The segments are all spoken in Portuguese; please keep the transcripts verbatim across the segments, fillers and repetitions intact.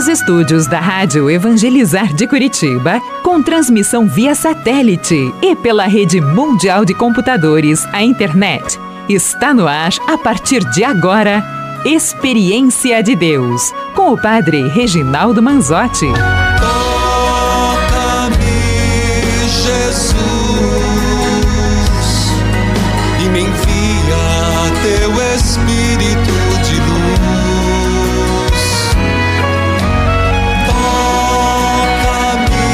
dos estúdios da Rádio Evangelizar de Curitiba, com transmissão via satélite e pela rede mundial de computadores, a internet. Está no ar, a partir de agora, Experiência de Deus, com o Padre Reginaldo Manzotti. Toca-me, Jesus, e me envia teu Espírito de luz. Toca-me,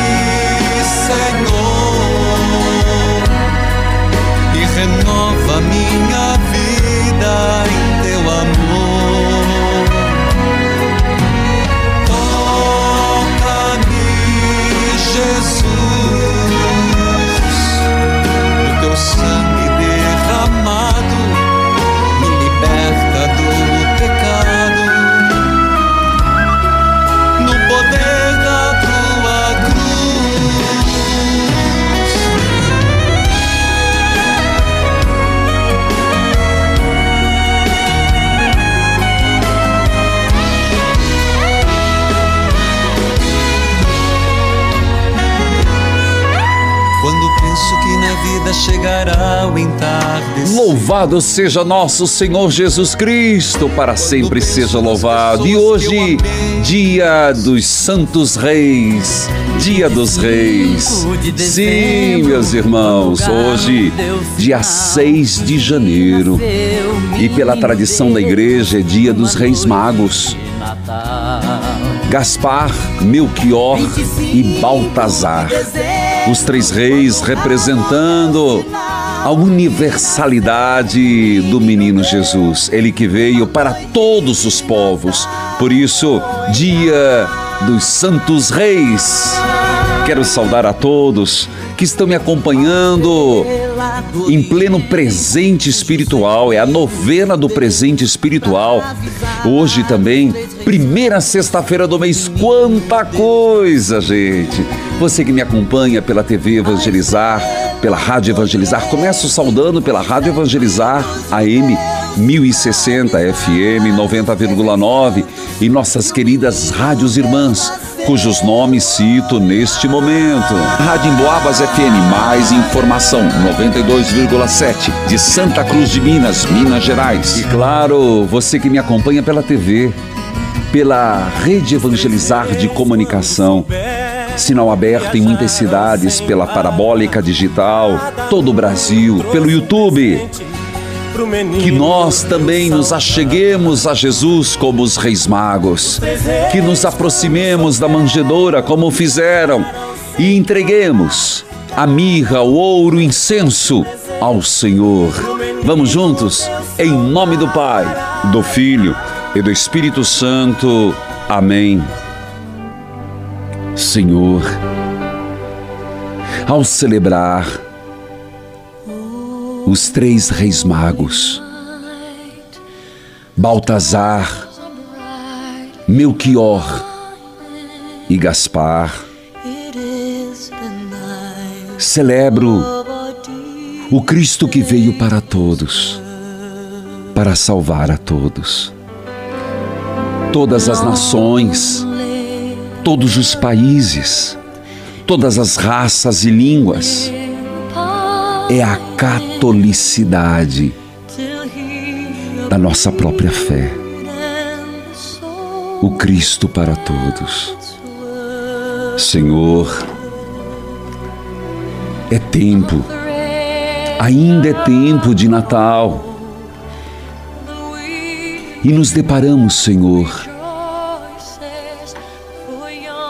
Senhor, e renova minha vida em teu amor. Sangue derramado me liberta do pecado, no poder da tua cruz. Quando penso que na vida chegará o entardecer. Louvado seja nosso Senhor Jesus Cristo, para sempre seja louvado. E hoje, dia dos Santos Reis, dia dos reis. Sim, meus irmãos, hoje, dia seis de janeiro, e pela tradição da igreja, é dia dos Reis Magos: Gaspar, Melchior e Baltazar. Os três reis representando a universalidade do menino Jesus, ele que veio para todos os povos. Por isso, dia dos Santos Reis. Quero saudar a todos que estão me acompanhando em pleno presente espiritual. É a novena do presente espiritual. Hoje também, primeira sexta-feira do mês. Quanta coisa, gente! Você que me acompanha pela T V Evangelizar, pela Rádio Evangelizar, começo saudando pela Rádio Evangelizar A M mil e sessenta, F M noventa vírgula nove e nossas queridas rádios irmãs, cujos nomes cito neste momento. Rádio Emboabas F M, mais informação, noventa e dois vírgula sete, de Santa Cruz de Minas, Minas Gerais. E claro, você que me acompanha pela T V, pela Rede Evangelizar de Comunicação, sinal aberto em muitas cidades, pela Parabólica Digital, todo o Brasil, pelo YouTube. Que nós também nos acheguemos a Jesus como os Reis Magos, que nos aproximemos da manjedoura como fizeram e entreguemos a mirra, o ouro, o incenso ao Senhor. Vamos juntos, em nome do Pai, do Filho e do Espírito Santo. Amém. Senhor, ao celebrar os três reis magos, Baltazar, Melchior e Gaspar, celebro o Cristo que veio para todos, para salvar a todos. Todas as nações, todos os países, todas as raças e línguas. É a catolicidade da nossa própria fé. O Cristo para todos. Senhor, é tempo, ainda é tempo de Natal. E nos deparamos, Senhor,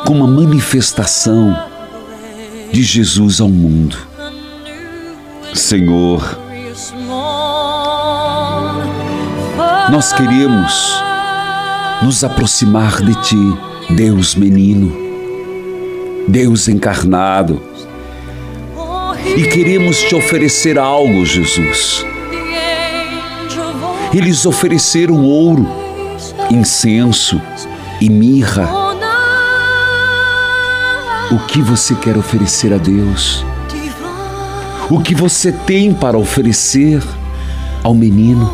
com uma manifestação de Jesus ao mundo. Senhor, nós queremos nos aproximar de Ti, Deus menino, Deus encarnado, e queremos Te oferecer algo, Jesus. Eles ofereceram ouro, incenso e mirra. O que você quer oferecer a Deus? O que você tem para oferecer ao menino?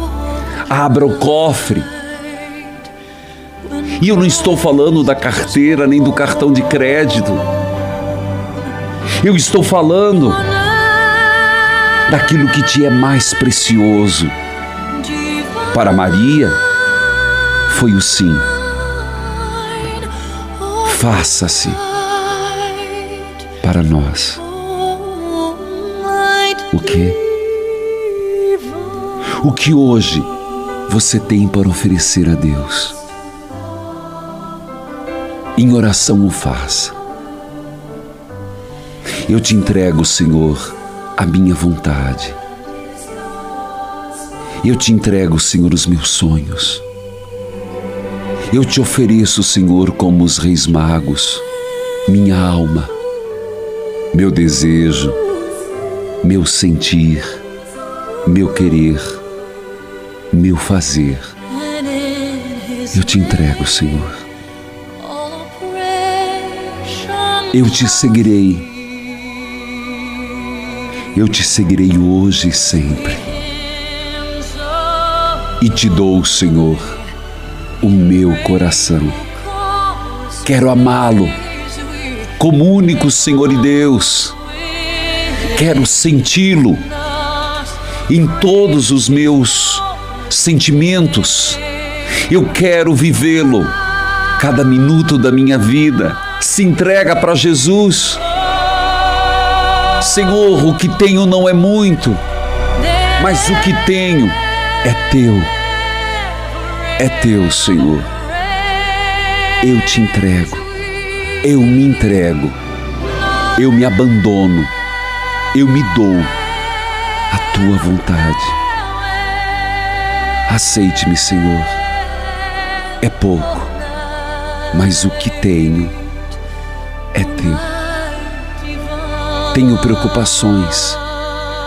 Abra o cofre E eu não estou falando da carteira nem do cartão de crédito. Eu estou falando daquilo que te é mais precioso. Para Maria foi o sim. Faça-se para nós o que? O que hoje você tem para oferecer a Deus? Em oração o faça. Eu te entrego, Senhor, a minha vontade. Eu te entrego, Senhor, os meus sonhos. Eu te ofereço, Senhor, como os reis magos, minha alma, meu desejo, meu sentir, meu querer, meu fazer. Eu te entrego, Senhor. Eu te seguirei. Eu te seguirei hoje e sempre. E te dou, Senhor, o meu coração. Quero amá-lo como único Senhor e Deus. Quero senti-lo em todos os meus sentimentos. Eu quero vivê-lo cada minuto da minha vida. Se entrega para Jesus. Senhor, o que tenho não é muito, mas o que tenho é teu. É teu, Senhor. Eu te entrego. Eu me entrego. Eu me abandono. Eu me dou à tua vontade. Aceite-me, Senhor. É pouco, mas o que tenho é teu. Tenho preocupações,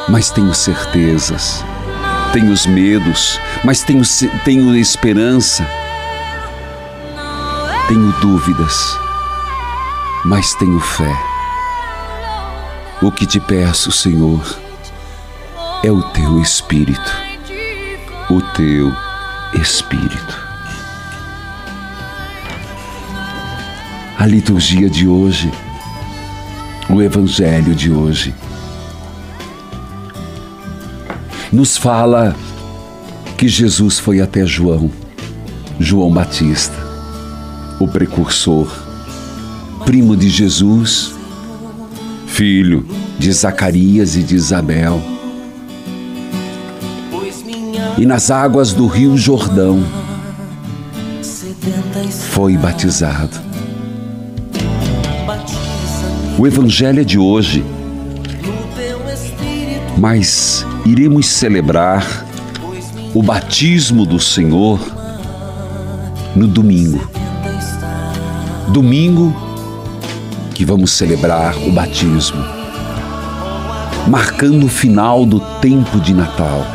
mas tenho certezas. Tenho os medos, mas tenho, tenho esperança. Tenho dúvidas, mas tenho fé. O que te peço, Senhor, é o teu Espírito. O teu Espírito. A liturgia de hoje, o Evangelho de hoje nos fala que Jesus foi até João, João Batista, o precursor, primo de Jesus, filho de Zacarias e de Isabel. E nas águas do rio Jordão foi batizado. O Evangelho é de hoje, mas iremos celebrar o batismo do Senhor no domingo. Domingo que vamos celebrar o batismo, marcando o final do tempo de Natal.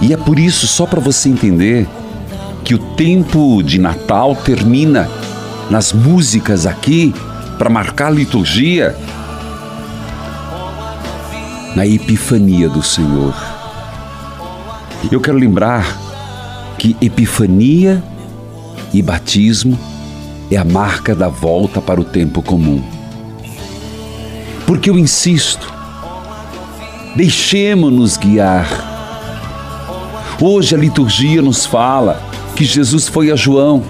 E é por isso, só para você entender, que o tempo de Natal termina nas músicas aqui, para marcar a liturgia na Epifania do Senhor. Eu quero lembrar que Epifania e batismo é a marca da volta para o tempo comum. Porque eu insisto, deixemo-nos guiar. Hoje a liturgia nos fala que Jesus foi a João.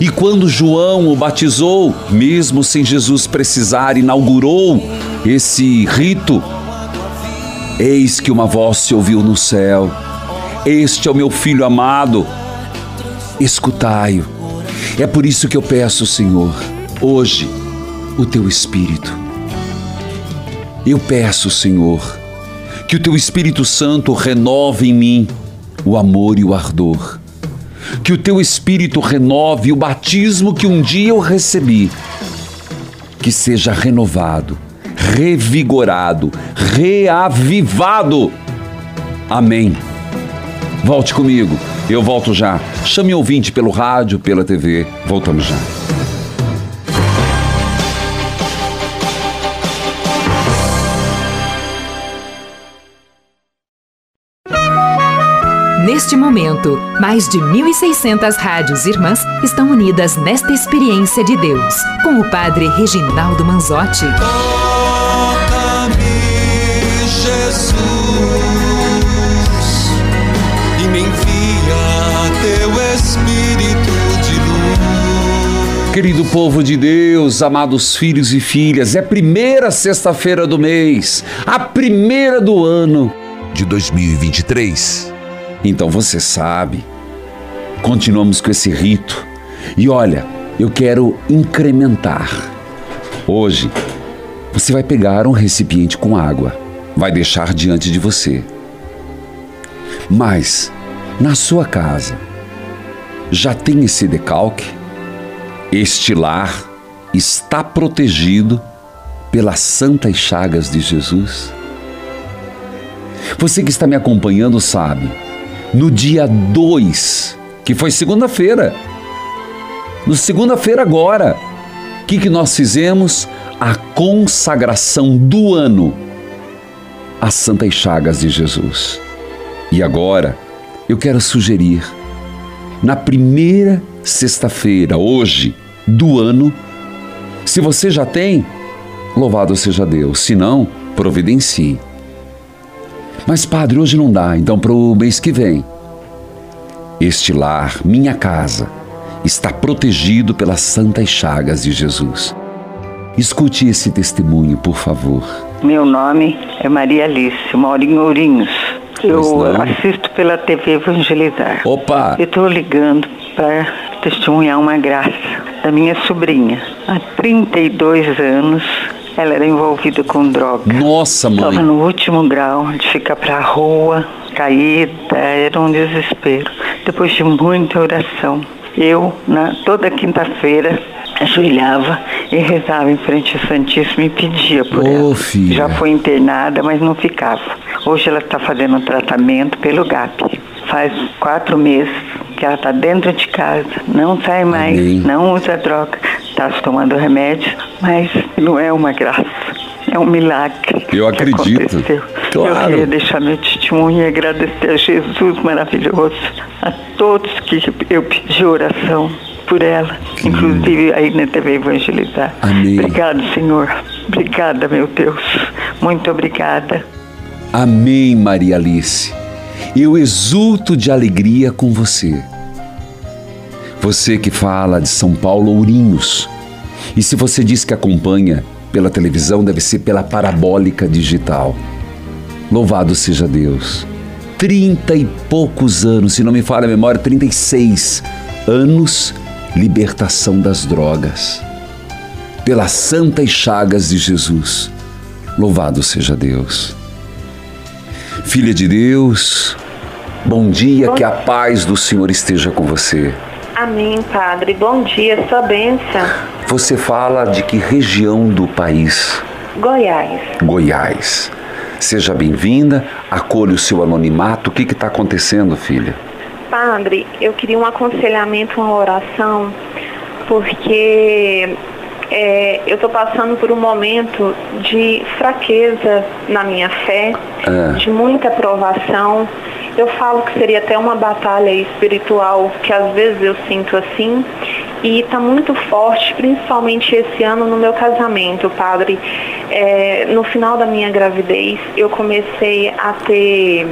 E quando João o batizou, mesmo sem Jesus precisar, inaugurou esse rito. Eis que uma voz se ouviu no céu. Este é o meu filho amado. Escutai-o. É por isso que eu peço, Senhor, hoje, o teu Espírito. Eu peço, Senhor, que o teu Espírito Santo renove em mim o amor e o ardor. Que o teu Espírito renove o batismo que um dia eu recebi. Que seja renovado, revigorado, reavivado. Amém. Volte comigo, eu volto já. Chame o ouvinte pelo rádio, pela T V. Voltamos já. Neste momento, mais de mil e seiscentas rádios irmãs estão unidas nesta experiência de Deus, com o Padre Reginaldo Manzotti. Toca-me, Jesus, e me envia teu Espírito de luz. Querido povo de Deus, amados filhos e filhas, é primeira sexta-feira do mês, a primeira do ano de dois mil e vinte e três. Então você sabe, continuamos com esse rito. E olha, eu quero incrementar. Hoje, você vai pegar um recipiente com água, vai deixar diante de você. Mas, na sua casa, já tem esse decalque? Este lar está protegido pelas santas chagas de Jesus? Você que está me acompanhando sabe, no dia dois, que foi segunda-feira, no segunda-feira agora, o que, que nós fizemos? A consagração do ano às santas chagas de Jesus. E agora, eu quero sugerir, na primeira sexta-feira, hoje, do ano, se você já tem, louvado seja Deus, se não, providencie. Mas padre, hoje não dá, então para o mês que vem. Este lar, minha casa, está protegido pelas santas chagas de Jesus. Escute esse testemunho, por favor. Meu nome é Maria Alice, moro em Ourinhos. Eu assisto pela T V Evangelizar. Opa! Eu estou ligando para testemunhar uma graça da minha sobrinha. Há trinta e dois anos... ela era envolvida com droga. Nossa, mãe. Estava no último grau de ficar pra rua, caída, era um desespero. Depois de muita oração, eu, na, toda quinta-feira, ajoelhava e rezava em frente ao Santíssimo e pedia por oh, ela. Filha. Já foi internada, mas não ficava. Hoje ela está fazendo um tratamento pelo G A P. Faz quatro meses que ela está dentro de casa, não sai mais, Amém. Não usa droga. Está tomando remédio, mas não é uma graça, é um milagre. Eu acredito. Claro. Eu queria deixar meu testemunho e agradecer a Jesus maravilhoso, a todos que eu pedi oração por ela, que... inclusive aí na T V Evangelizar. Amém. Obrigado, Senhor. Obrigada, meu Deus. Muito obrigada. Amém, Maria Alice. Eu exulto de alegria com você. Você que fala de São Paulo, Ourinhos. E se você diz que acompanha pela televisão, deve ser pela Parabólica Digital. Louvado seja Deus. Trinta e poucos anos, se não me falha a memória, trinta e seis anos, libertação das drogas. Pelas santas chagas de Jesus. Louvado seja Deus. Filha de Deus, bom dia, que a paz do Senhor esteja com você. Amém, padre. Bom dia, sua bênção. Você fala de que região do país? Goiás. Goiás. Seja bem-vinda, acolha o seu anonimato. O que está acontecendo, filha? Padre, eu queria um aconselhamento, uma oração, porque é, eu estou passando por um momento de fraqueza na minha fé, ah. de muita provação. Eu falo que seria até uma batalha espiritual, que às vezes eu sinto assim, e está muito forte, principalmente esse ano no meu casamento, padre. É, no final da minha gravidez, eu comecei a ter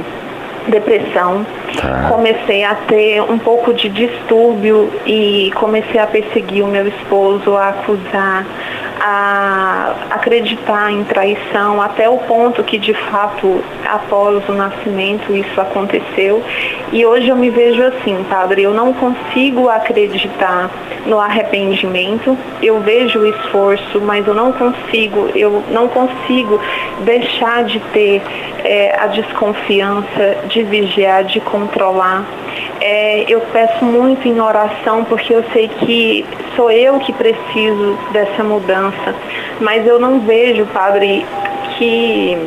depressão, tá. comecei a ter um pouco de distúrbio e comecei a perseguir o meu esposo, a acusar, a acreditar em traição, até o ponto que de fato após o nascimento isso aconteceu. E hoje eu me vejo assim, padre, eu não consigo acreditar no arrependimento, eu vejo o esforço, mas eu não consigo, eu não consigo deixar de ter é, a desconfiança, de vigiar, de controlar. É, eu peço muito em oração, porque eu sei que sou eu que preciso dessa mudança, mas eu não vejo, padre, que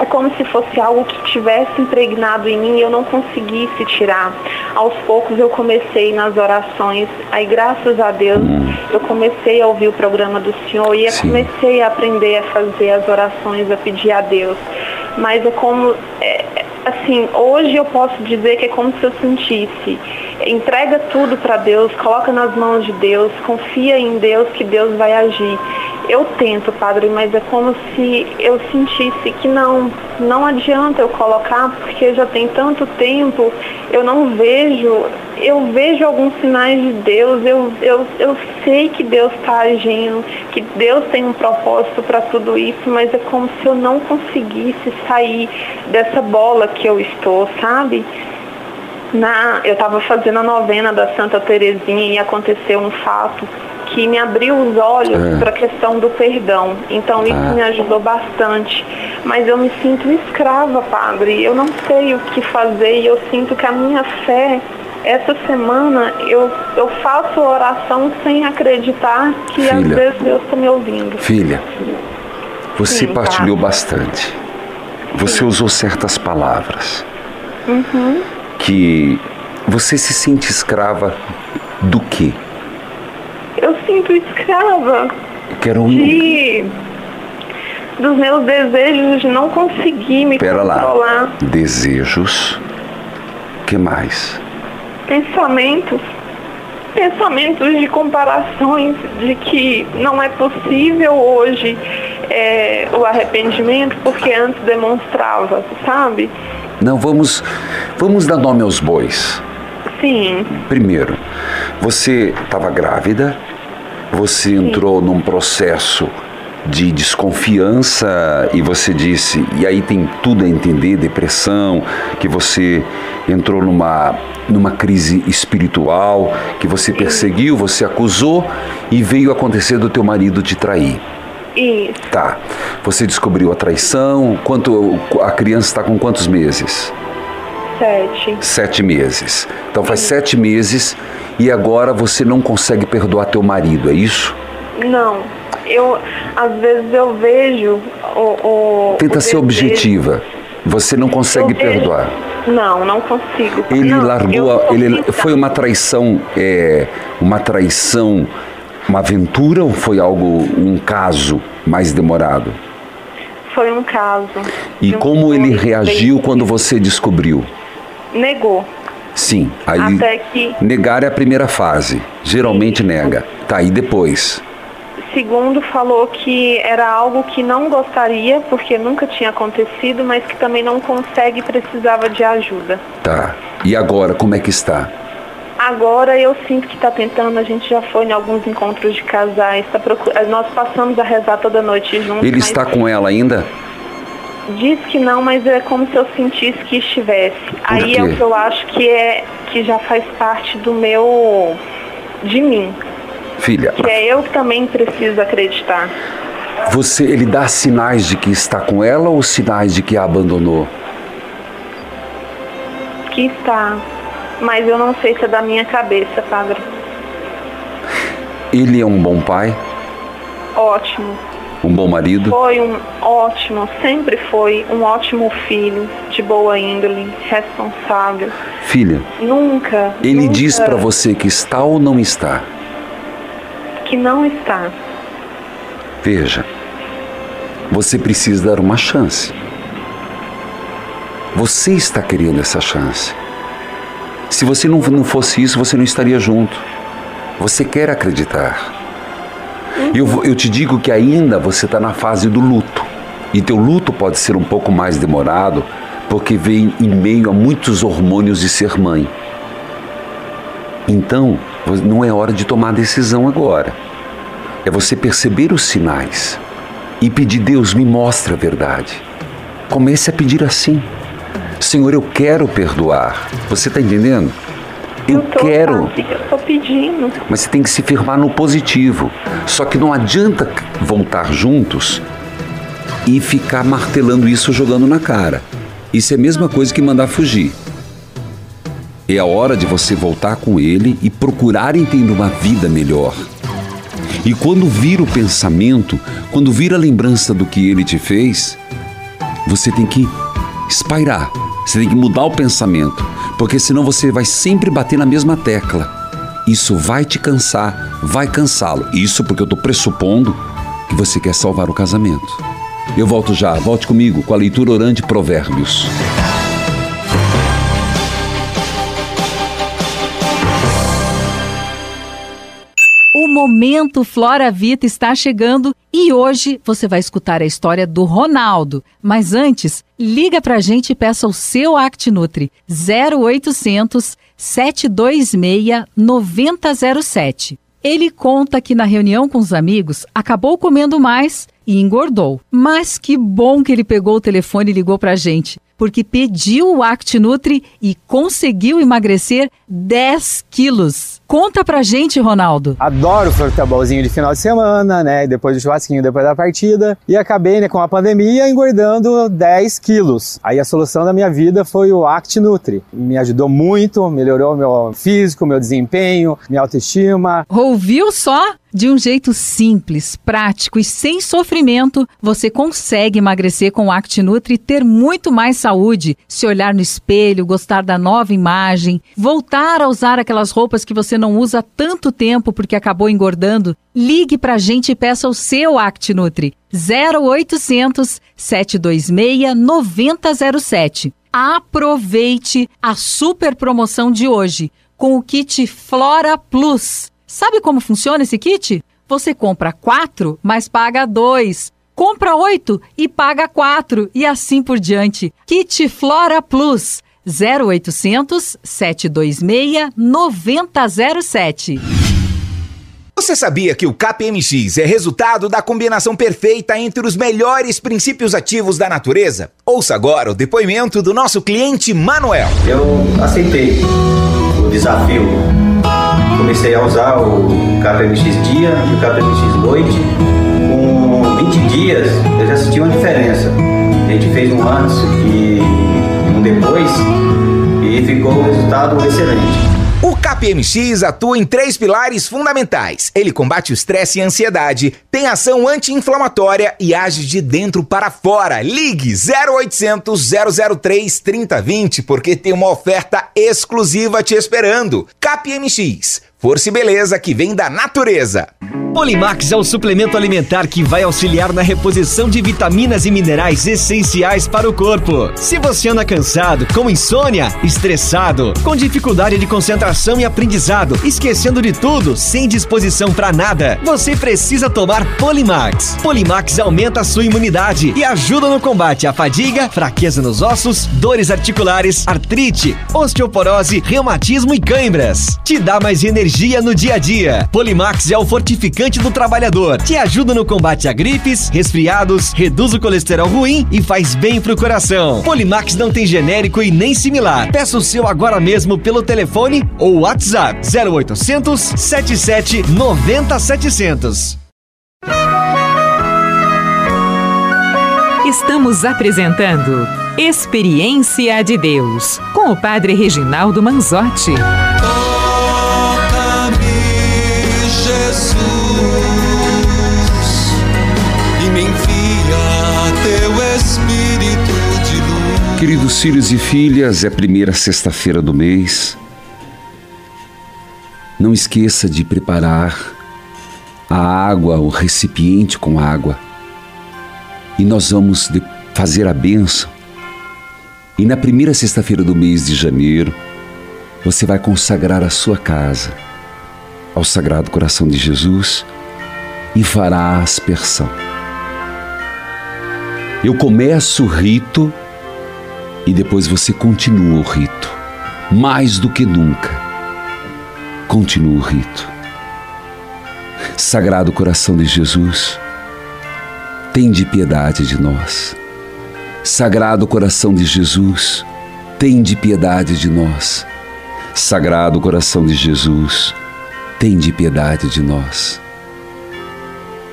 é como se fosse algo que tivesse impregnado em mim e eu não conseguisse tirar. Aos poucos eu comecei nas orações, aí graças a Deus eu comecei a ouvir o programa do Senhor e eu comecei a aprender a fazer as orações, a pedir a Deus. Mas é como... É, assim, hoje eu posso dizer que é como se eu sentisse. Entrega tudo para Deus, coloca nas mãos de Deus, confia em Deus que Deus vai agir. Eu tento, Padre, mas é como se eu sentisse que não, não adianta eu colocar, porque já tem tanto tempo, eu não vejo, eu vejo alguns sinais de Deus, eu, eu, eu sei que Deus está agindo, que Deus tem um propósito para tudo isso, mas é como se eu não conseguisse sair dessa bola que eu estou, sabe? Na, eu estava fazendo a novena da Santa Terezinha e aconteceu um fato que me abriu os olhos é. para a questão do perdão. Então isso ah. me ajudou bastante. Mas eu me sinto escrava, Padre. Eu não sei o que fazer e eu sinto que a minha fé, essa semana, eu, eu faço oração sem acreditar que filha, às vezes Deus está me ouvindo. Filha, você Sim, partilhou tá. bastante. Você Sim. usou certas palavras. Uhum. Que você se sente escrava do quê? Eu sinto escrava Quero um... de, dos meus desejos de não conseguir me Pera controlar. Lá. Desejos. Que mais? Pensamentos. Pensamentos de comparações de que não é possível hoje é, o arrependimento porque antes demonstrava, sabe? Não, vamos, vamos dar nome aos bois. Sim. Primeiro, você estava grávida, você Sim. entrou num processo de desconfiança e você disse, e aí tem tudo a entender, depressão, que você entrou numa, numa crise espiritual, que você Sim. perseguiu, você acusou e veio acontecer do teu marido te trair. Isso. Tá. Você descobriu a traição, quanto, a criança está com quantos meses? Sete. Sete meses. Então faz Sim. sete meses e agora você não consegue perdoar teu marido, é isso? Não. Eu, às vezes eu vejo o... o Tenta o ser desejo. objetiva. Você não consegue eu perdoar. Vejo. Não, não consigo. Ele não, largou... Ele, foi uma traição... É, uma traição... Uma aventura ou foi algo, um caso mais demorado? Foi um caso. E um como ele reagiu bem... quando você descobriu? Negou. Sim. Aí Até que... Negar é a primeira fase. Geralmente Sim. nega. Tá, e depois? Segundo, falou que era algo que não gostaria, porque nunca tinha acontecido, mas que também não consegue e precisava de ajuda. Tá. E agora, como é que está? Agora eu sinto que está tentando, a gente já foi em alguns encontros de casais, tá procur... nós passamos a rezar toda noite juntos. Ele está com ela ainda? Diz que não, mas é como se eu sentisse que estivesse. Aí é o que eu acho que, é, que já faz parte do meu, de mim. Filha. Que é eu que também preciso acreditar. Você, ele dá sinais de que está com ela ou sinais de que a abandonou? Que está... Mas eu não sei se é da minha cabeça, Padre. Ele é um bom pai? Ótimo. Um bom marido? Foi um ótimo, sempre foi um ótimo filho, de boa índole, responsável. Filha? Nunca. Ele nunca... diz pra você que está ou não está? Que não está. Veja, você precisa dar uma chance. Você está querendo essa chance. Se você não, não fosse isso, você não estaria junto. Você quer acreditar. Uhum. Eu, eu te digo que ainda você está na fase do luto. E teu luto pode ser um pouco mais demorado, porque vem em meio a muitos hormônios de ser mãe. Então, não é hora de tomar decisão agora. É você perceber os sinais e pedir, Deus, me mostra a verdade. Comece a pedir assim. Senhor, eu quero perdoar. Você está entendendo? Eu, eu tô, quero. Padre, eu estou pedindo. Mas você tem que se firmar no positivo. Só que não adianta voltar juntos e ficar martelando isso, jogando na cara. Isso é a mesma coisa que mandar fugir. É a hora de você voltar com ele e procurar entender uma vida melhor. E quando vir o pensamento, quando vir a lembrança do que ele te fez, você tem que espairar. Você tem que mudar o pensamento, porque senão você vai sempre bater na mesma tecla. Isso vai te cansar, vai cansá-lo. Isso porque eu estou pressupondo que você quer salvar o casamento. Eu volto já, volte comigo com a leitura orante de Provérbios. momento Flora Vita está chegando e hoje você vai escutar a história do Ronaldo. Mas antes, liga pra gente e peça o seu Act Nutri zero oito zero zero, sete dois seis, nove zero zero sete. Ele conta que na reunião com os amigos acabou comendo mais e engordou. Mas que bom que ele pegou o telefone e ligou pra gente, porque pediu o Act Nutri e conseguiu emagrecer dez quilos. Conta pra gente, Ronaldo. Adoro o futebolzinho de final de semana, né? Depois do churrasquinho, depois da partida. E acabei, né, com a pandemia engordando dez quilos. Aí a solução da minha vida foi o Act Nutri. Me ajudou muito, melhorou meu físico, meu desempenho, minha autoestima. Ouviu só? De um jeito simples, prático e sem sofrimento, você consegue emagrecer com o Act Nutri e ter muito mais saúde, se olhar no espelho, gostar da nova imagem, voltar a usar aquelas roupas que você não usa há tanto tempo porque acabou engordando. Ligue pra gente e peça o seu Act Nutri zero oito zero zero, sete dois seis, nove zero zero sete. Aproveite a super promoção de hoje com o kit Flora Plus. Sabe como funciona esse kit? Você compra quatro, mas paga dois. Compra oito e paga quatro. E assim por diante. Kit Flora Plus. zero oito zero zero, sete dois seis, nove zero zero sete. Você sabia que o K P M X é resultado da combinação perfeita entre os melhores princípios ativos da natureza? Ouça agora o depoimento do nosso cliente Manuel. Eu aceitei o desafio. Comecei a usar o K P M X dia e o K P M X noite. Com vinte dias eu já senti uma diferença. A gente fez um antes e um depois e ficou um resultado excelente. O K P M X atua em três pilares fundamentais. Ele combate o estresse e a ansiedade, tem ação anti-inflamatória e age de dentro para fora. Ligue zero oito zero zero, zero zero três, três zero dois zero porque tem uma oferta exclusiva te esperando. K P M X. Força e beleza que vem da natureza. Polimax é um suplemento alimentar que vai auxiliar na reposição de vitaminas e minerais essenciais para o corpo. Se você anda cansado, com insônia, estressado, com dificuldade de concentração e aprendizado, esquecendo de tudo, sem disposição para nada, você precisa tomar Polimax. Polimax aumenta a sua imunidade e ajuda no combate à fadiga, fraqueza nos ossos, dores articulares, artrite, osteoporose, reumatismo e cãibras. Te dá mais energia no dia a dia. Polimax é o fortificante do trabalhador. Te ajuda no combate a gripes, resfriados, reduz o colesterol ruim e faz bem pro coração. Polimax não tem genérico e nem similar. Peça o seu agora mesmo pelo telefone ou WhatsApp zero oito zero zero, sete sete nove zero, sete zero zero. Estamos apresentando Experiência de Deus com o Padre Reginaldo Manzotti. Queridos filhos e filhas, é a primeira sexta-feira do mês. Não esqueça de preparar a água, o recipiente com água. E nós vamos fazer a bênção. E na primeira sexta-feira do mês de janeiro, você vai consagrar a sua casa ao Sagrado Coração de Jesus e fará a aspersão. Eu começo o rito e depois você continua o rito. Mais do que nunca, continua o rito. Sagrado Coração de Jesus, tende piedade de nós. Sagrado Coração de Jesus, tende piedade de nós. Sagrado Coração de Jesus, tende piedade de nós.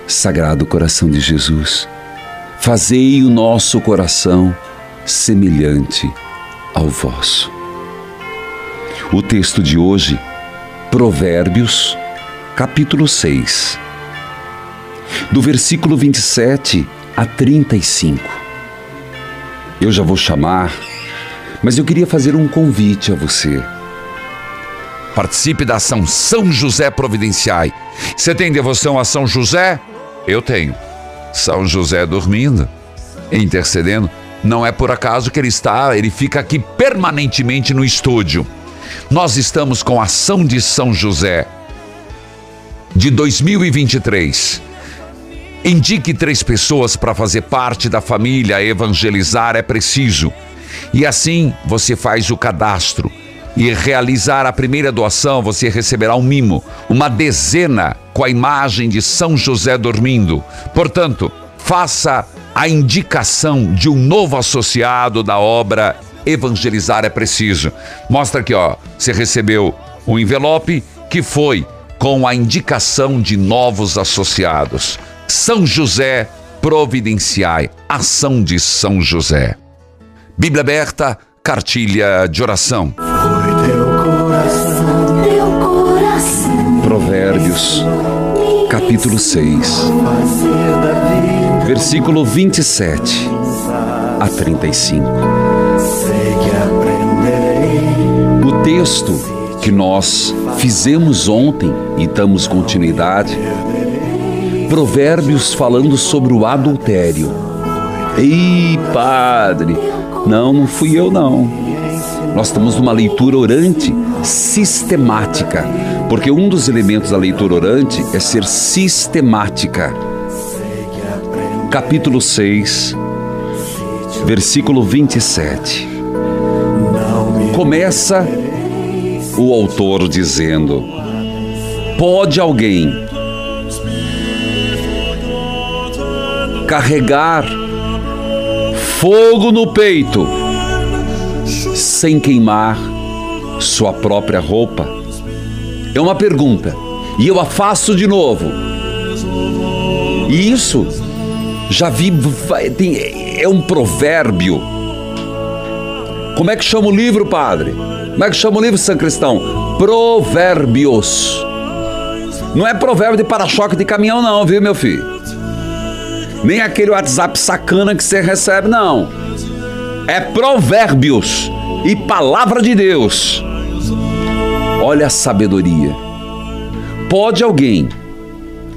Sagrado Coração de Jesus, fazei o nosso coração semelhante ao vosso. O texto de hoje, Provérbios, capítulo seis, do versículo vinte e sete a trinta e cinco. Eu já vou chamar, mas eu queria fazer um convite a você. Participe da ação São José Providenciai. Você tem devoção a São José? Eu tenho. São José dormindo, intercedendo. Não é por acaso que ele está, ele fica aqui permanentemente no estúdio. Nós estamos com a ação de São José. de dois mil e vinte e três. Indique três pessoas para fazer parte da família Evangelizar é Preciso. E assim você faz o cadastro. E realizar a primeira doação, você receberá um mimo, uma dezena com a imagem de São José dormindo. Portanto, faça a indicação de um novo associado da obra Evangelizar é Preciso. Mostra aqui, ó, você recebeu um envelope que foi com a indicação de novos associados. São José, providenciai. Ação de São José. Bíblia aberta, cartilha de oração. Provérbios, capítulo seis, versículo vinte e sete a trinta e cinco. O texto que nós fizemos ontem e damos continuidade, Provérbios falando sobre o adultério. Ei, padre, não, não fui eu não. Nós estamos numa leitura orante sistemática, porque um dos elementos da leitura orante é ser sistemática. Capítulo seis, versículo vinte e sete. Começa o autor dizendo: pode alguém carregar fogo no peito sem queimar sua própria roupa? É uma pergunta, e eu a faço de novo. E isso já vi, é um provérbio. Como é que chama o livro, padre? Como é que chama o livro, São Cristão? Provérbios. Não é provérbio de para-choque de caminhão não, viu, meu filho? Nem aquele WhatsApp sacana que você recebe, não. É provérbios e palavra de Deus. Olha a sabedoria. Pode alguém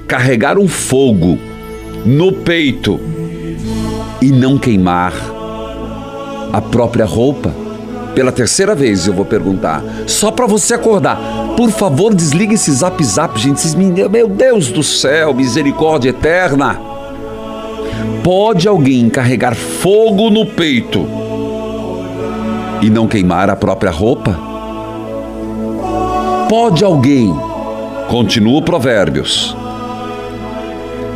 carregar um fogo no peito e não queimar a própria roupa? Pela terceira vez eu vou perguntar, só para você acordar. Por favor, desligue esse zap zap, gente. Meu Deus do céu, misericórdia eterna. Pode alguém carregar fogo no peito e não queimar a própria roupa? Pode alguém, continua o Provérbios,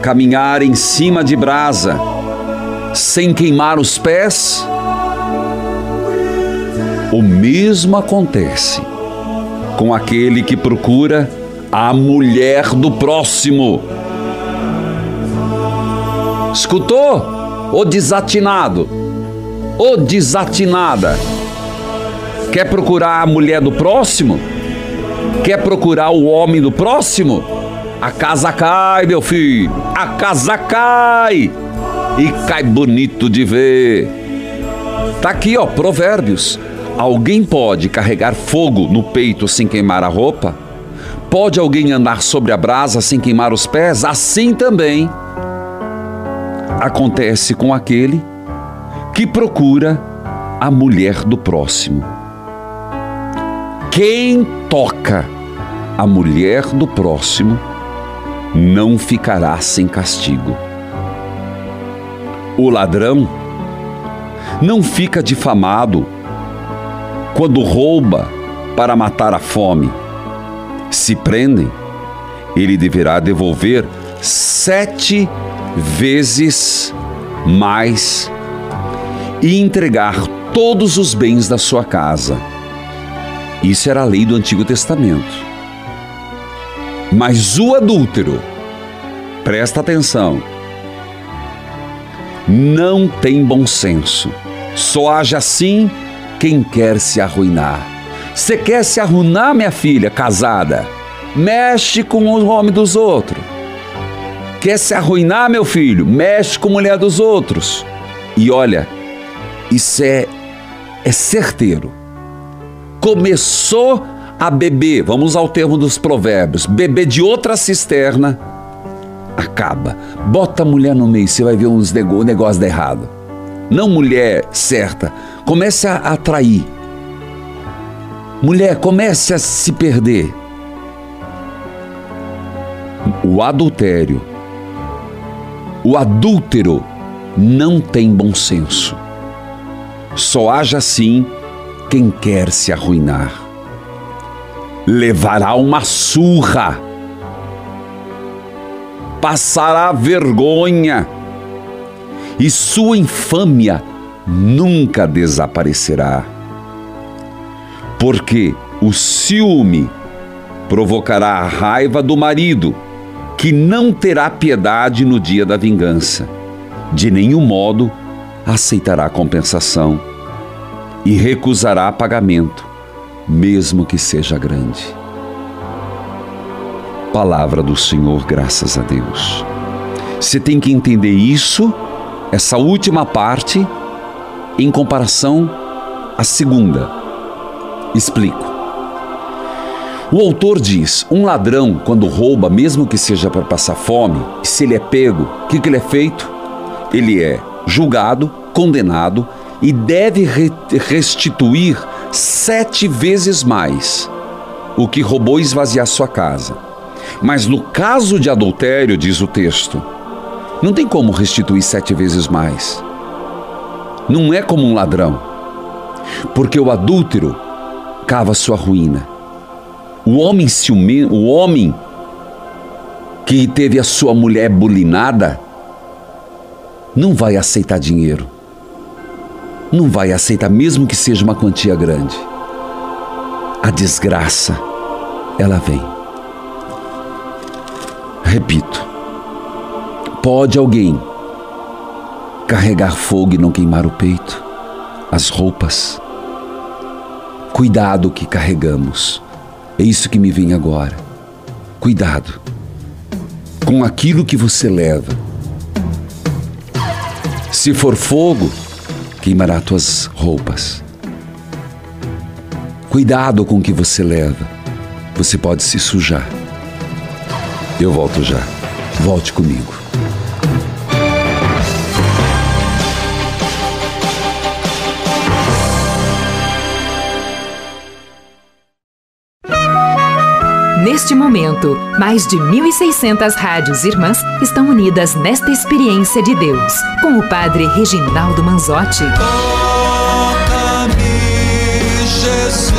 caminhar em cima de brasa sem queimar os pés? O mesmo acontece com aquele que procura a mulher do próximo. Escutou? Ô desatinado, ô desatinada, quer procurar a mulher do próximo? Quer procurar o homem do próximo? A casa cai, meu filho, a casa cai, e cai bonito de ver. Tá aqui, ó, Provérbios. Alguém pode carregar fogo no peito sem queimar a roupa? Pode alguém andar sobre a brasa sem queimar os pés? Assim também acontece com aquele que procura a mulher do próximo. Quem toca a mulher do próximo não ficará sem castigo. O ladrão não fica difamado quando rouba para matar a fome. Se prendem, ele deverá devolver sete vezes mais e entregar todos os bens da sua casa. Isso era a lei do Antigo Testamento. Mas o adúltero, presta atenção, não tem bom senso. Só age assim quem quer se arruinar. Você quer se arruinar, minha filha casada? Mexe com o homem dos outros. Quer se arruinar, meu filho? Mexe com a mulher dos outros. E olha, isso é, é certeiro. Começou a beber, vamos usar o termo dos provérbios, beber de outra cisterna, acaba. Bota a mulher no meio, você vai ver uns negócios negócio de errado. Não mulher certa, comece a atrair. Mulher, comece a se perder. o adultério, o adúltero não tem bom senso. Só age assim quem quer se arruinar. Levará uma surra, passará vergonha e sua infâmia nunca desaparecerá. Porque o ciúme provocará a raiva do marido, que não terá piedade no dia da vingança. De nenhum modo aceitará compensação e recusará pagamento, mesmo que seja grande. Palavra do Senhor, graças a Deus. Você tem que entender isso, essa última parte, em comparação à segunda. Explico. O autor diz, um ladrão, quando rouba, mesmo que seja para passar fome, se ele é pego, o que, que ele é feito? Ele é julgado, condenado e deve restituir sete vezes mais o que roubou e esvaziar sua casa. Mas no caso de adultério, diz o texto, não tem como restituir sete vezes mais. Não é como um ladrão, porque o adúltero cava sua ruína. O homem ciume, o homem que teve a sua mulher bulinada não vai aceitar dinheiro. Não vai aceitar, mesmo que seja uma quantia grande. A desgraça, ela vem. Repito, pode alguém carregar fogo e não queimar o peito, as roupas? Cuidado que carregamos. É isso que me vem agora. Cuidado com aquilo que você leva. Se for fogo, queimará tuas roupas. Cuidado com o que você leva. Você pode se sujar. Eu volto já. Volte comigo. Neste momento, mais de mil e seiscentas rádios irmãs estão unidas nesta experiência de Deus, com o Padre Reginaldo Manzotti. Toca-me, Jesus,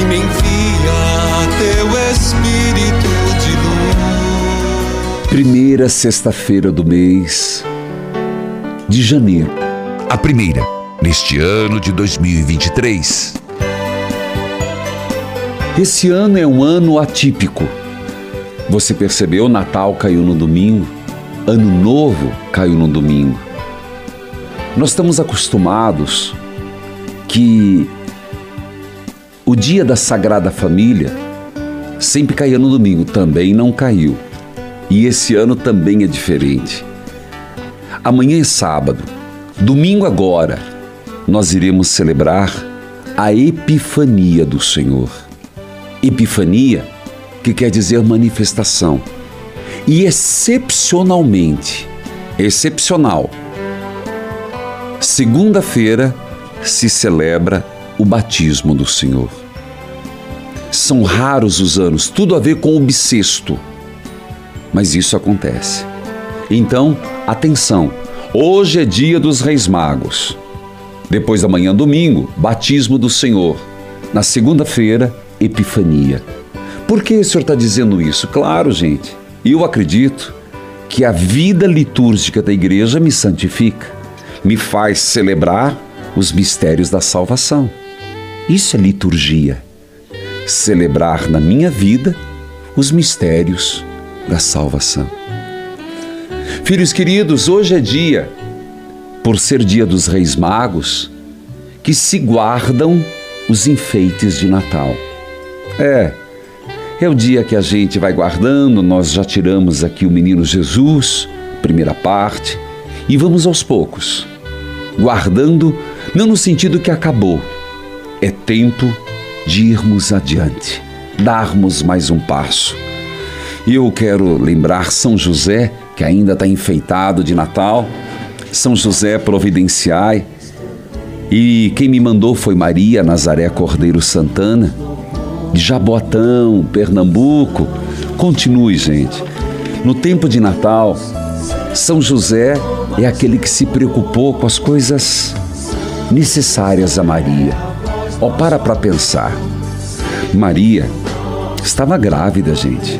e me envia teu Espírito de luz. Primeira sexta-feira do mês de janeiro. A primeira, neste ano de dois mil e vinte e três. Esse ano é um ano atípico. Você percebeu? Natal caiu no domingo, Ano Novo caiu no domingo. Nós estamos acostumados que o dia da Sagrada Família sempre caía no domingo, também não caiu. E esse ano também é diferente. Amanhã é sábado, domingo agora, nós iremos celebrar a Epifania do Senhor. Epifania, que quer dizer manifestação. E excepcionalmente, excepcional, segunda-feira se celebra o batismo do Senhor. São raros os anos, tudo a ver com o bissexto, mas isso acontece. Então, atenção, hoje é dia dos Reis Magos. Depois da manhã, domingo, batismo do Senhor. Na segunda-feira, Epifania. Por que o senhor está dizendo isso? Claro, gente, eu acredito que a vida litúrgica da igreja me santifica, me faz celebrar os mistérios da salvação. Isso é liturgia, celebrar na minha vida os mistérios da salvação. Filhos queridos, hoje é dia, por ser dia dos Reis Magos, que se guardam os enfeites de Natal. É, é o dia que a gente vai guardando, nós já tiramos aqui o menino Jesus, primeira parte, e vamos aos poucos, guardando, não no sentido que acabou, é tempo de irmos adiante, darmos mais um passo. E eu quero lembrar São José, que ainda está enfeitado de Natal. São José, providenciai. E quem me mandou foi Maria Nazaré Cordeiro Santana, de Jabotão, Pernambuco. Continue, gente. No tempo de Natal, São José é aquele que se preocupou com as coisas necessárias a Maria. Ó, oh, para para pensar. Maria estava grávida, gente.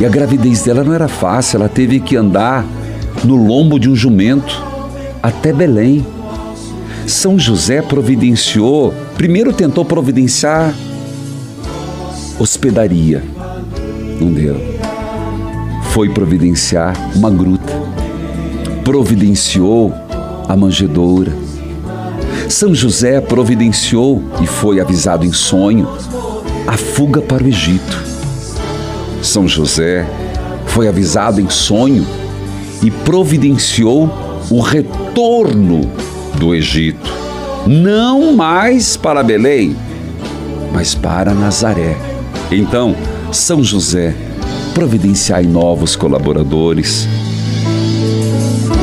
E a gravidez dela não era fácil. Ela teve que andar no lombo de um jumento até Belém. São José providenciou, primeiro tentou providenciar hospedaria. Não deu. Foi providenciar uma gruta. Providenciou a manjedoura. São José providenciou, e foi avisado em sonho, a fuga para o Egito. São José foi avisado em sonho e providenciou o retorno do Egito, não mais para Belém, mas para Nazaré. Então, São José, providenciai novos colaboradores.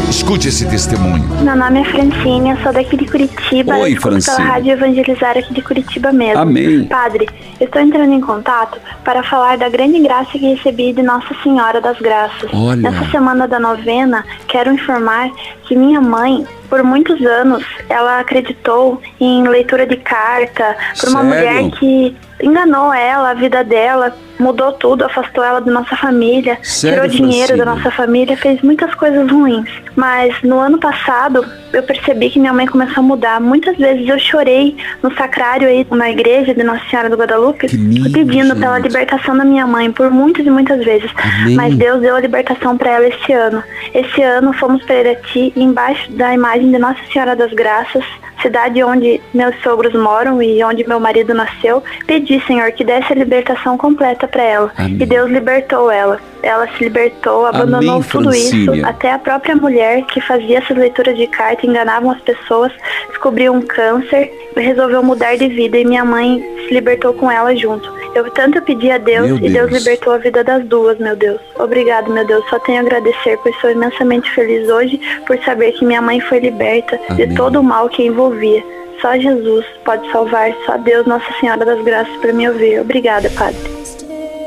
Escute esse testemunho. Meu nome é Francinha, sou daqui de Curitiba. Oi, Francinha. Pela Rádio Evangelizar aqui de Curitiba mesmo. Amém. Padre, estou entrando em contato para falar da grande graça que recebi de Nossa Senhora das Graças. Olha. Nessa semana da novena, quero informar que minha mãe, por muitos anos, ela acreditou em leitura de carta por uma Sério? mulher que enganou ela, a vida dela, mudou tudo, afastou ela da nossa família, Sério, tirou dinheiro Francisco? da nossa família, fez muitas coisas ruins. Mas no ano passado, eu percebi que minha mãe começou a mudar. Muitas vezes eu chorei no sacrário aí, na igreja de Nossa Senhora do Guadalupe, lindo, pedindo gente. pela libertação da minha mãe, por muitas e muitas vezes. Amém. Mas Deus deu a libertação para ela esse ano. Esse ano fomos para Irati, embaixo da imagem de Nossa Senhora das Graças, cidade onde meus sogros moram e onde meu marido nasceu, pedi, Senhor, que desse a libertação completa para ela. Amém. E Deus libertou ela. Ela se libertou, abandonou Amém, tudo Francinha. isso, até a própria mulher que fazia essas leituras de carta, enganavam as pessoas, descobriu um câncer, resolveu mudar de vida e minha mãe se libertou com ela junto. Eu tanto pedi a Deus meu e Deus. Deus libertou a vida das duas, meu Deus. Obrigado, meu Deus. Só tenho a agradecer, pois sou imensamente feliz hoje por saber que minha mãe foi liberta Amém. de todo o mal que a envolvia. Só Jesus pode salvar, só Deus, Nossa Senhora das Graças, para me ouvir. Obrigada, Padre.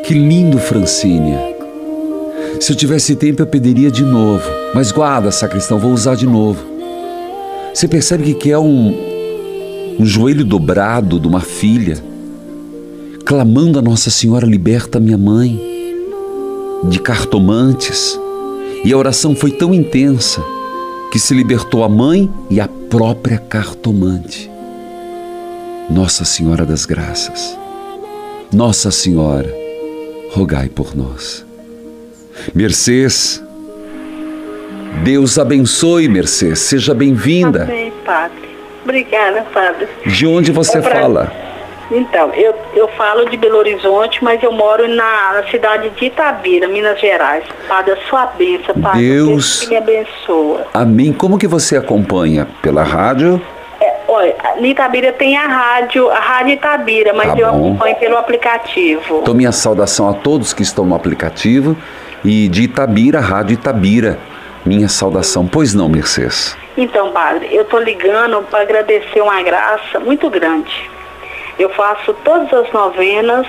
Que lindo, Francinha. Se eu tivesse tempo, eu pediria de novo. Mas guarda, sacristão, vou usar de novo. Você percebe que é um, um joelho dobrado de uma filha, clamando a Nossa Senhora, liberta minha mãe, de cartomantes. E a oração foi tão intensa que se libertou a mãe e a própria cartomante. Nossa Senhora das Graças, Nossa Senhora, rogai por nós. Mercês, Deus abençoe, Mercês, seja bem-vinda. Amém, Padre. Obrigada, Padre. De onde você é pra... fala? Então, eu, eu falo de Belo Horizonte, mas eu moro na, na cidade de Itabira, Minas Gerais. Padre, a sua bênção, Padre. Deus que me abençoa. Amém. Como que você acompanha? Pela rádio? É, olha, em Itabira tem a rádio, a Rádio Itabira, mas tá eu bom. acompanho pelo aplicativo. Então, minha saudação a todos que estão no aplicativo. E de Itabira, Rádio Itabira, minha saudação. Pois não, Mercês? Então, Padre, eu estou ligando para agradecer uma graça muito grande. Eu faço todas as novenas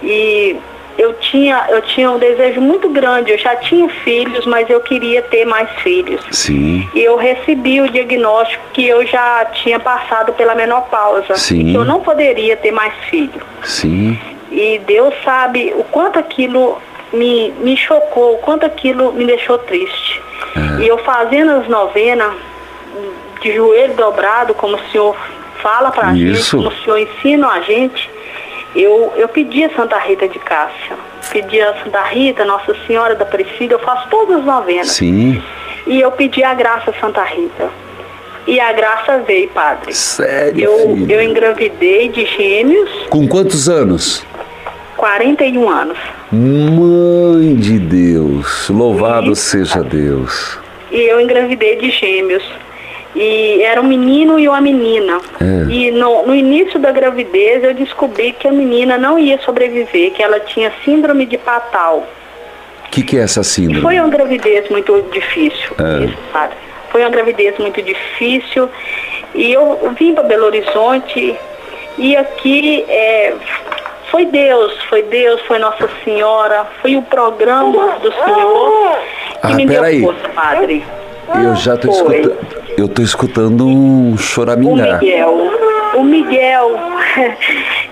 e eu tinha, eu tinha um desejo muito grande. Eu já tinha filhos, mas eu queria ter mais filhos. Sim. E eu recebi o diagnóstico que eu já tinha passado pela menopausa. Sim. Eu não poderia ter mais filhos. Sim. E Deus sabe o quanto aquilo... Me, me chocou, o quanto aquilo me deixou triste. Uhum. E eu fazendo as novenas, de joelho dobrado, como o Senhor fala pra gente, como o Senhor ensina a gente, eu, eu pedi a Santa Rita de Cássia, pedi a Santa Rita, Nossa Senhora da Aparecida, eu faço todas as novenas. Sim. E eu pedi a graça a Santa Rita. E a graça veio, Padre. Sério? Eu, eu engravidei de gêmeos. Com quantos anos? quarenta e um anos. Mãe de Deus, louvado e, seja Deus. E eu engravidei de gêmeos. E era um menino e uma menina. É. E no, no início da gravidez eu descobri que a menina não ia sobreviver, que ela tinha síndrome de Patal. O que, que é essa síndrome? E foi uma gravidez muito difícil. É. Isso, sabe? Foi uma gravidez muito difícil. E eu vim para Belo Horizonte e aqui... É, Foi Deus, foi Deus, foi Nossa Senhora, foi o programa do Senhor que ah, me deu força, padre. Eu já estou escutando, eu tô escutando um choramingar. O Miguel, o Miguel.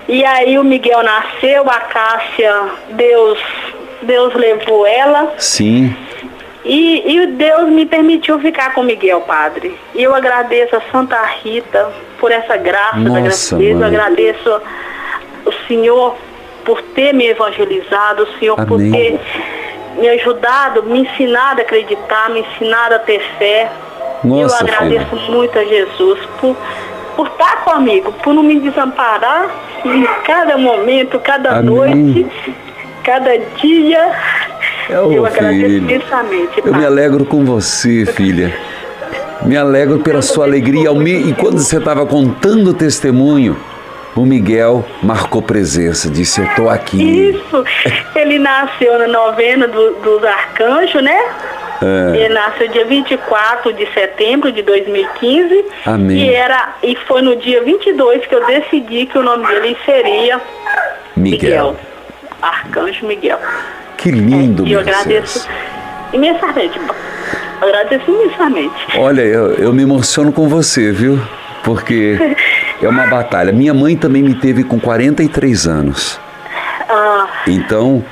E aí o Miguel nasceu, a Cássia, Deus, Deus levou ela. Sim. E, e Deus me permitiu ficar com o Miguel, padre. E eu agradeço a Santa Rita por essa graça. Nossa, da grandeza. Eu agradeço o Senhor por ter me evangelizado, o Senhor, amém, por ter me ajudado, me ensinado a acreditar, me ensinado a ter fé. Nossa, eu agradeço filha. muito a Jesus por, por estar comigo, por não me desamparar em cada momento, cada amém. noite, cada dia. Oh, eu agradeço imensamente. Eu me alegro com você, filha. Me alegro pela sua alegria. E quando você estava contando o testemunho, o Miguel marcou presença, disse, eu estou aqui. Isso, ele nasceu na novena do, dos arcanjos, né? É. Ele nasceu dia vinte e quatro de setembro de dois mil e quinze. Amém. E, era, e foi no dia vinte e dois que eu decidi que o nome dele seria Miguel. Miguel. Arcanjo Miguel. Que lindo, é, eu agradeço imensamente. Eu agradeço imensamente. Olha, eu, eu me emociono com você, viu? Porque é uma batalha. Minha mãe também me teve com quarenta e três anos. Ah. Então,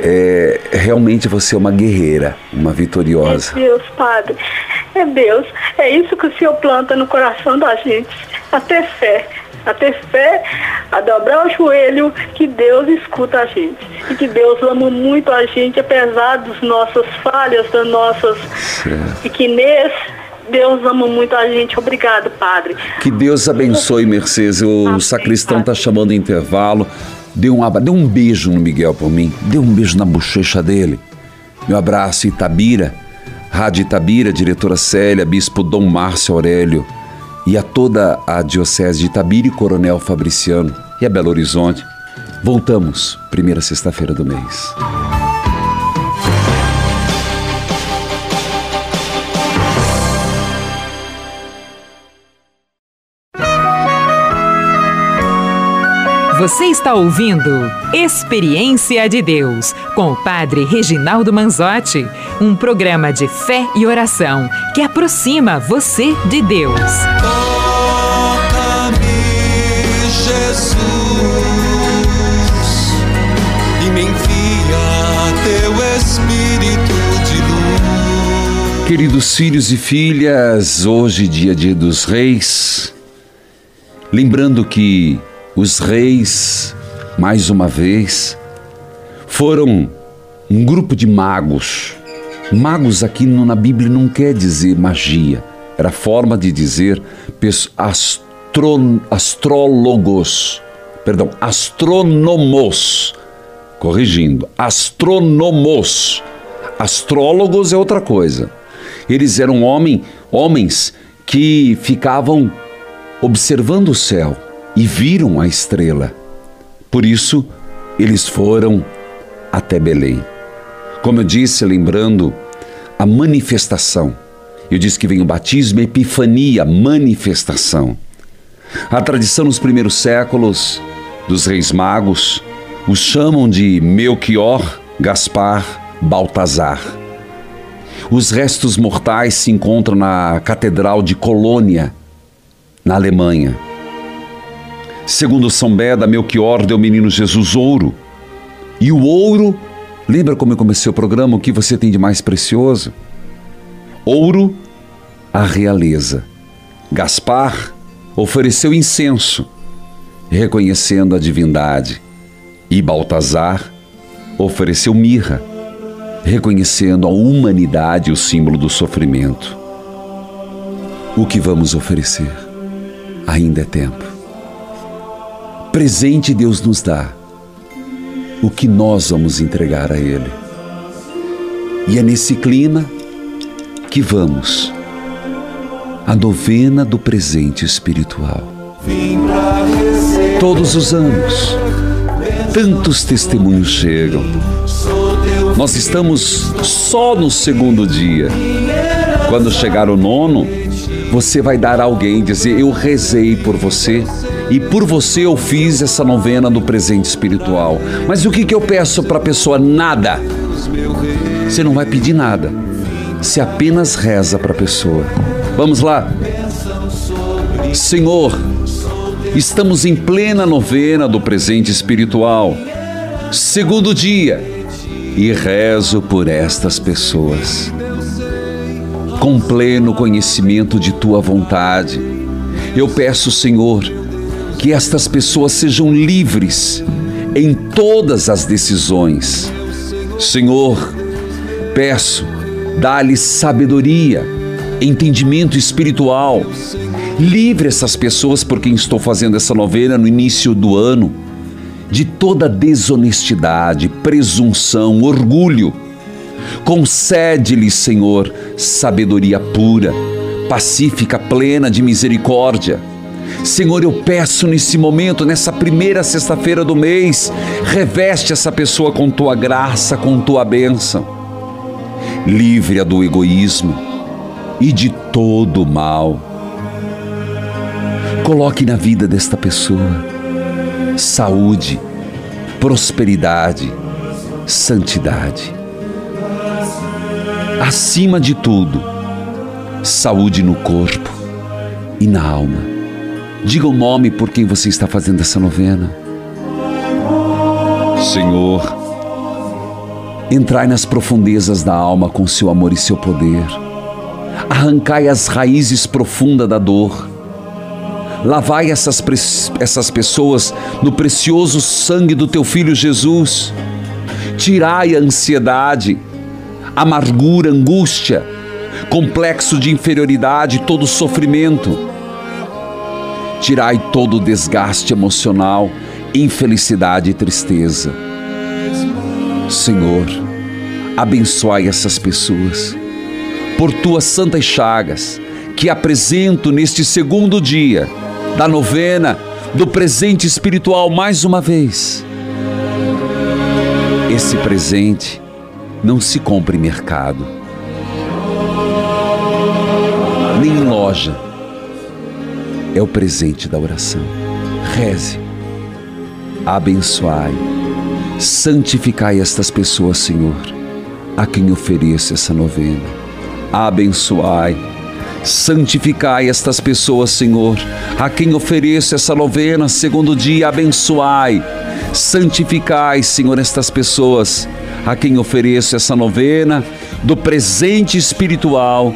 é, realmente você é uma guerreira, uma vitoriosa. É Deus, padre. É Deus. É isso que o Senhor planta no coração da gente. Até fé. A ter fé, a dobrar o joelho, que Deus escuta a gente. E que Deus ama muito a gente, apesar das nossas falhas, das nossas pequenez. Deus ama muito a gente. Obrigado, padre. Que Deus abençoe, Mercês. O amém, sacristão está chamando o intervalo. Dê um, ab... Dê um beijo no Miguel por mim. Dê um beijo na bochecha dele. Meu abraço, Itabira. Rádio Itabira, diretora Célia, bispo Dom Márcio Aurélio. E a toda a Diocese de Itabira e Coronel Fabriciano e a Belo Horizonte. Voltamos, primeira sexta-feira do mês. Você está ouvindo Experiência de Deus, com o Padre Reginaldo Manzotti. Um programa de fé e oração que aproxima você de Deus. Toca-me, Jesus, e me envia teu Espírito de luz. Queridos filhos e filhas, hoje, dia dia dos reis, lembrando que os reis, mais uma vez, foram um grupo de magos. Magos aqui na Bíblia não quer dizer magia. Era forma de dizer astro, astrólogos, perdão, astrônomos, corrigindo, astrônomos. Astrólogos é outra coisa. Eles eram homem, homens que ficavam observando o céu. E viram a estrela. Por isso, eles foram até Belém. Como eu disse, lembrando a manifestação. Eu disse que vem o batismo, a epifania, a manifestação. A tradição nos primeiros séculos dos reis magos os chamam de Melchior, Gaspar, Baltazar. Os restos mortais se encontram na Catedral de Colônia, na Alemanha. Segundo São Beda, Melchior deu ao menino Jesus ouro. E o ouro, lembra como eu comecei o programa, o que você tem de mais precioso? Ouro, a realeza. Gaspar ofereceu incenso, reconhecendo a divindade. E Baltazar ofereceu mirra, reconhecendo a humanidade, o símbolo do sofrimento. O que vamos oferecer? Ainda é tempo. Presente Deus nos dá, o que nós vamos entregar a Ele. E é nesse clima que vamos à novena do presente espiritual. Todos os anos, tantos testemunhos chegam. Nós estamos só no segundo dia. Quando chegar o nono, você vai dar a alguém, dizer, eu rezei por você e por você eu fiz essa novena do presente espiritual. Mas o que que eu peço para a pessoa? Nada. Você não vai pedir nada. Você apenas reza para a pessoa. Vamos lá. Senhor, estamos em plena novena do presente espiritual, segundo dia, e rezo por estas pessoas, com pleno conhecimento de Tua vontade. Eu peço, Senhor, que estas pessoas sejam livres em todas as decisões. Senhor, peço, dá-lhes sabedoria, entendimento espiritual. Livre essas pessoas, por quem estou fazendo essa novena no início do ano, de toda desonestidade, presunção, orgulho. Concede-lhes, Senhor, sabedoria pura, pacífica, plena de misericórdia. Senhor, eu peço nesse momento, nessa primeira sexta-feira do mês, reveste essa pessoa com Tua graça, com Tua bênção. Livre-a do egoísmo e de todo o mal. Coloque na vida desta pessoa saúde, prosperidade, santidade. Acima de tudo, saúde no corpo e na alma. Diga o nome por quem você está fazendo essa novena. Senhor, entrai nas profundezas da alma com seu amor e seu poder. Arrancai as raízes profundas da dor. Lavai essas, essas pessoas no precioso sangue do Teu Filho Jesus. Tirai a ansiedade, amargura, angústia, complexo de inferioridade, todo sofrimento. Tirai todo o desgaste emocional, infelicidade e tristeza. Senhor, abençoai essas pessoas por Tuas santas chagas, que apresento neste segundo dia da novena do presente espiritual mais uma vez. Esse presente não se compra em mercado, nem em loja. É o presente da oração. Reze, abençoai, santificai estas pessoas, Senhor, a quem ofereço essa novena. Abençoai, santificai estas pessoas, Senhor, a quem ofereço essa novena, segundo dia. Abençoai, santificai, Senhor, estas pessoas, a quem ofereço essa novena do presente espiritual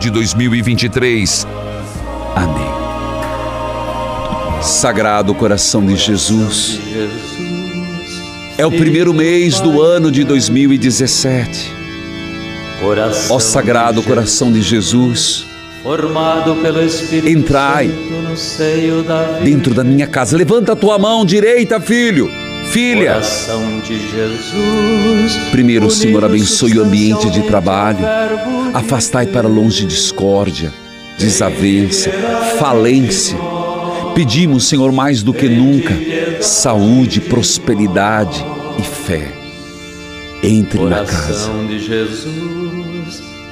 de dois mil e vinte e três. Amém. Sagrado Coração de Jesus, é o primeiro mês do ano de dois mil e dezessete. Ó Sagrado Coração de Jesus, entrai dentro da minha casa. Levanta a tua mão direita, filho, filha. Primeiro, Senhor, abençoe o ambiente de trabalho. Afastai para longe discórdia, desavença, falência. Pedimos, Senhor, mais do que nunca, saúde, prosperidade e fé. Entre na casa,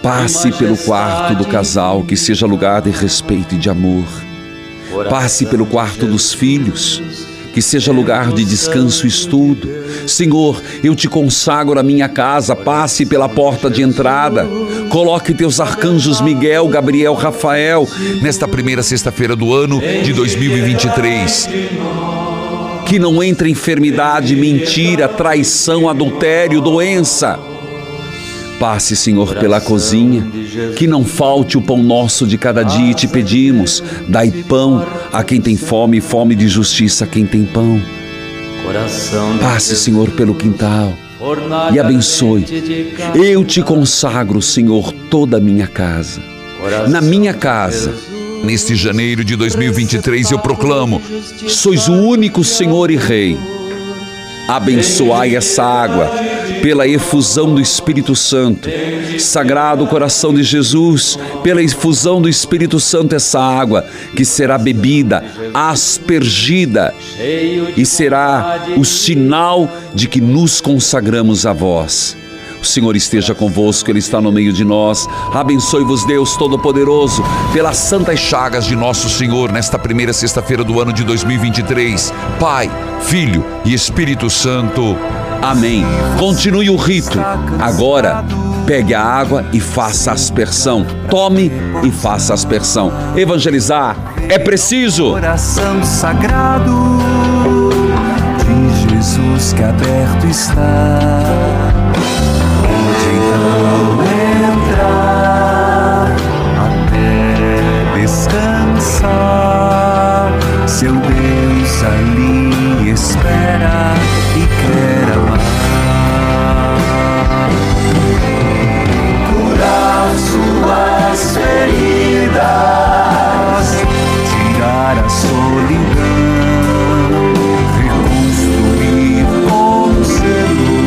passe pelo quarto do casal, que seja lugar de respeito e de amor. Passe pelo quarto dos filhos, que seja lugar de descanso e estudo. Senhor, eu te consagro a minha casa. Passe pela porta de entrada. Coloque teus arcanjos Miguel, Gabriel, Rafael nesta primeira sexta-feira do ano de dois mil e vinte e três. Que não entre enfermidade, mentira, traição, adultério, doença. Passe, Senhor, pela cozinha, que não falte o pão nosso de cada dia, e te pedimos, dai pão a quem tem fome, e fome de justiça a quem tem pão. Passe, Senhor, pelo quintal e abençoe. Eu te consagro, Senhor, toda a minha casa. Na minha casa, neste janeiro de dois mil e vinte e três, eu proclamo: sois o único Senhor e Rei. Abençoai essa água pela efusão do Espírito Santo. Sagrado Coração de Jesus, pela efusão do Espírito Santo, essa água que será bebida, aspergida, e será o sinal de que nos consagramos a vós. O Senhor esteja convosco, Ele está no meio de nós. Abençoe-vos, Deus Todo-Poderoso, pelas santas chagas de nosso Senhor, nesta primeira sexta-feira do ano de dois mil e vinte e três. Pai, Filho e Espírito Santo. Amém. Continue o rito. Agora, pegue a água e faça aspersão. Tome e faça aspersão. Evangelizar é preciso. Coração sagrado de Jesus que aberto está. Seu Deus ali espera e quer amar, curar suas feridas, tirar a solidão, reconstruir com zelo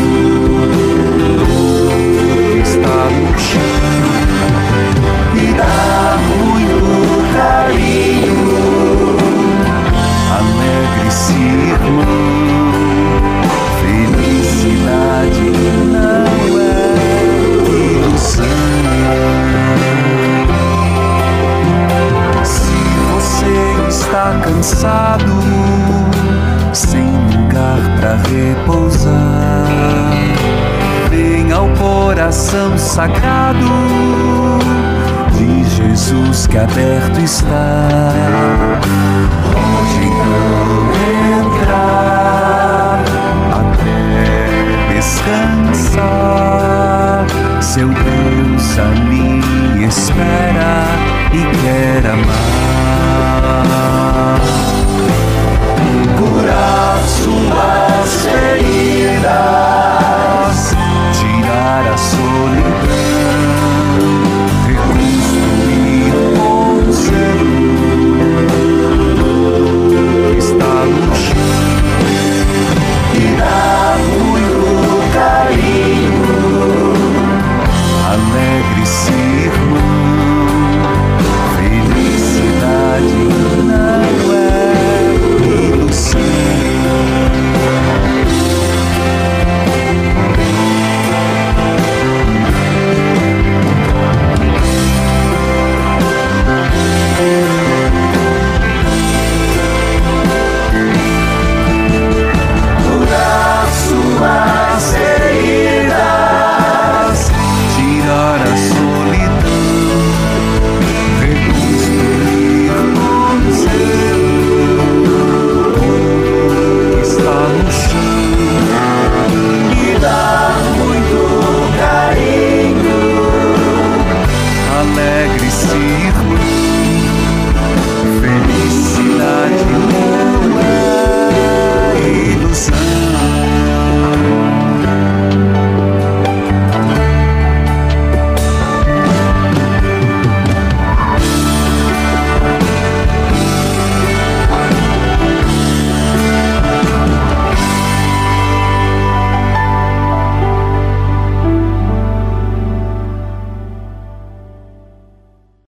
tudo que está no chão e dar muito carinho. Alegre-se, irmão, felicidade não é ilusão. Se você está cansado, sem lugar pra repousar, vem ao coração sagrado de Jesus que aberto está. Onde